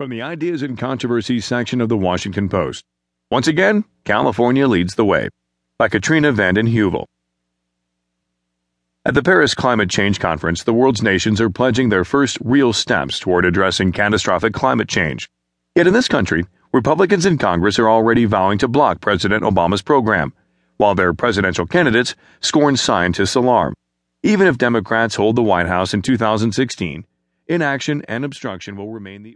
From the Ideas and Controversies section of The Washington Post. Once again, California Leads the Way, by Katrina vanden Heuvel. At the Paris Climate Change Conference, the world's nations are pledging their first real steps toward addressing catastrophic climate change. Yet in this country, Republicans in Congress are already vowing to block President Obama's program, while their presidential candidates scorn scientists' alarm. Even if Democrats hold the White House in 2016, inaction and obstruction will remain the